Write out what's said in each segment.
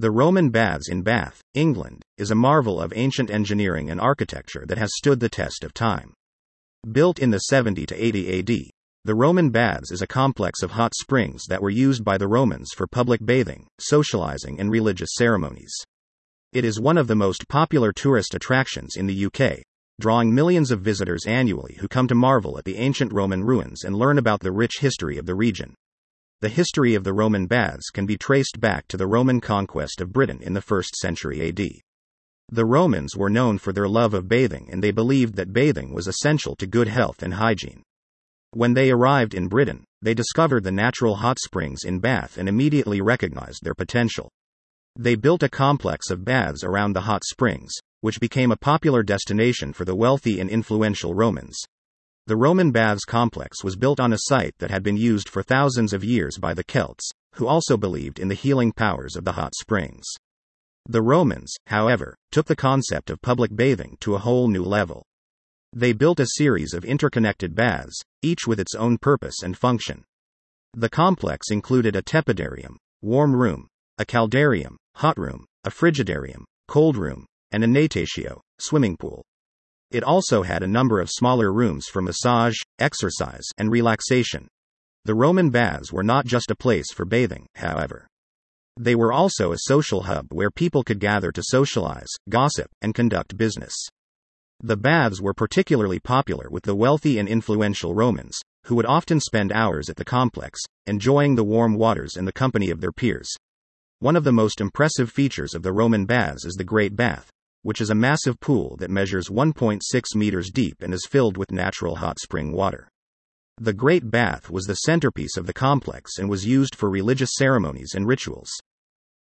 The Roman Baths in Bath, England, is a marvel of ancient engineering and architecture that has stood the test of time. Built in the 70 to 80 AD, the Roman Baths is a complex of hot springs that were used by the Romans for public bathing, socializing, and religious ceremonies. It is one of the most popular tourist attractions in the UK, drawing millions of visitors annually who come to marvel at the ancient Roman ruins and learn about the rich history of the region. The history of the Roman Baths can be traced back to the Roman conquest of Britain in the 1st century AD. The Romans were known for their love of bathing, and they believed that bathing was essential to good health and hygiene. When they arrived in Britain, they discovered the natural hot springs in Bath and immediately recognized their potential. They built a complex of baths around the hot springs, which became a popular destination for the wealthy and influential Romans. The Roman Baths complex was built on a site that had been used for thousands of years by the Celts, who also believed in the healing powers of the hot springs. The Romans, however, took the concept of public bathing to a whole new level. They built a series of interconnected baths, each with its own purpose and function. The complex included a tepidarium, warm room, a caldarium, hot room, a frigidarium, cold room, and a natatio, swimming pool. It also had a number of smaller rooms for massage, exercise, and relaxation. The Roman baths were not just a place for bathing, however. They were also a social hub where people could gather to socialize, gossip, and conduct business. The baths were particularly popular with the wealthy and influential Romans, who would often spend hours at the complex, enjoying the warm waters and the company of their peers. One of the most impressive features of the Roman baths is the Great Bath, which is a massive pool that measures 1.6 meters deep and is filled with natural hot spring water. The Great Bath was the centerpiece of the complex and was used for religious ceremonies and rituals.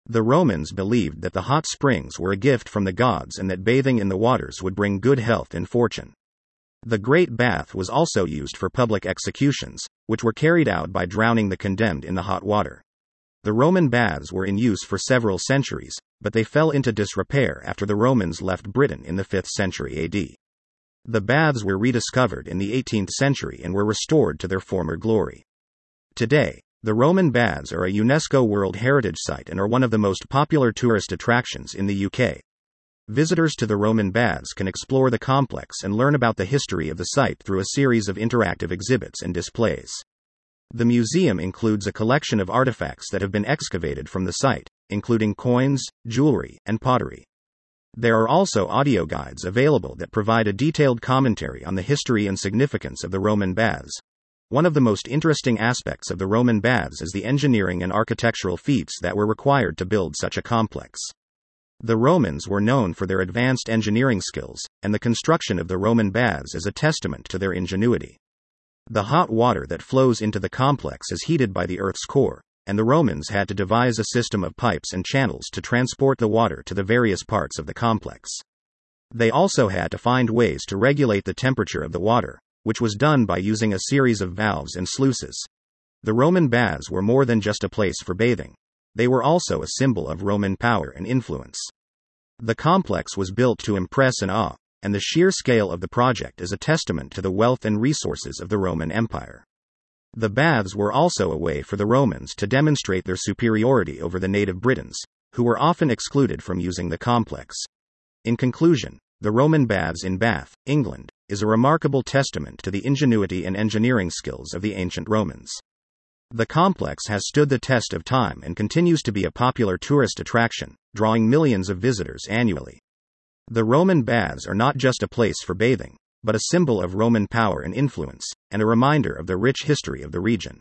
The Romans believed that the hot springs were a gift from the gods and that bathing in the waters would bring good health and fortune. The Great Bath was also used for public executions, which were carried out by drowning the condemned in the hot water. The Roman baths were in use for several centuries, but they fell into disrepair after the Romans left Britain in the 5th century AD. The baths were rediscovered in the 18th century and were restored to their former glory. Today, the Roman baths are a UNESCO World Heritage Site and are one of the most popular tourist attractions in the UK. Visitors to the Roman baths can explore the complex and learn about the history of the site through a series of interactive exhibits and displays. The museum includes a collection of artifacts that have been excavated from the site, including coins, jewelry, and pottery. There are also audio guides available that provide a detailed commentary on the history and significance of the Roman baths. One of the most interesting aspects of the Roman baths is the engineering and architectural feats that were required to build such a complex. The Romans were known for their advanced engineering skills, and the construction of the Roman baths is a testament to their ingenuity. The hot water that flows into the complex is heated by the Earth's core, and the Romans had to devise a system of pipes and channels to transport the water to the various parts of the complex. They also had to find ways to regulate the temperature of the water, which was done by using a series of valves and sluices. The Roman baths were more than just a place for bathing. They were also a symbol of Roman power and influence. The complex was built to impress and awe, and the sheer scale of the project is a testament to the wealth and resources of the Roman Empire. The baths were also a way for the Romans to demonstrate their superiority over the native Britons, who were often excluded from using the complex. In conclusion, the Roman Baths in Bath, England, is a remarkable testament to the ingenuity and engineering skills of the ancient Romans. The complex has stood the test of time and continues to be a popular tourist attraction, drawing millions of visitors annually. The Roman baths are not just a place for bathing, but a symbol of Roman power and influence, and a reminder of the rich history of the region.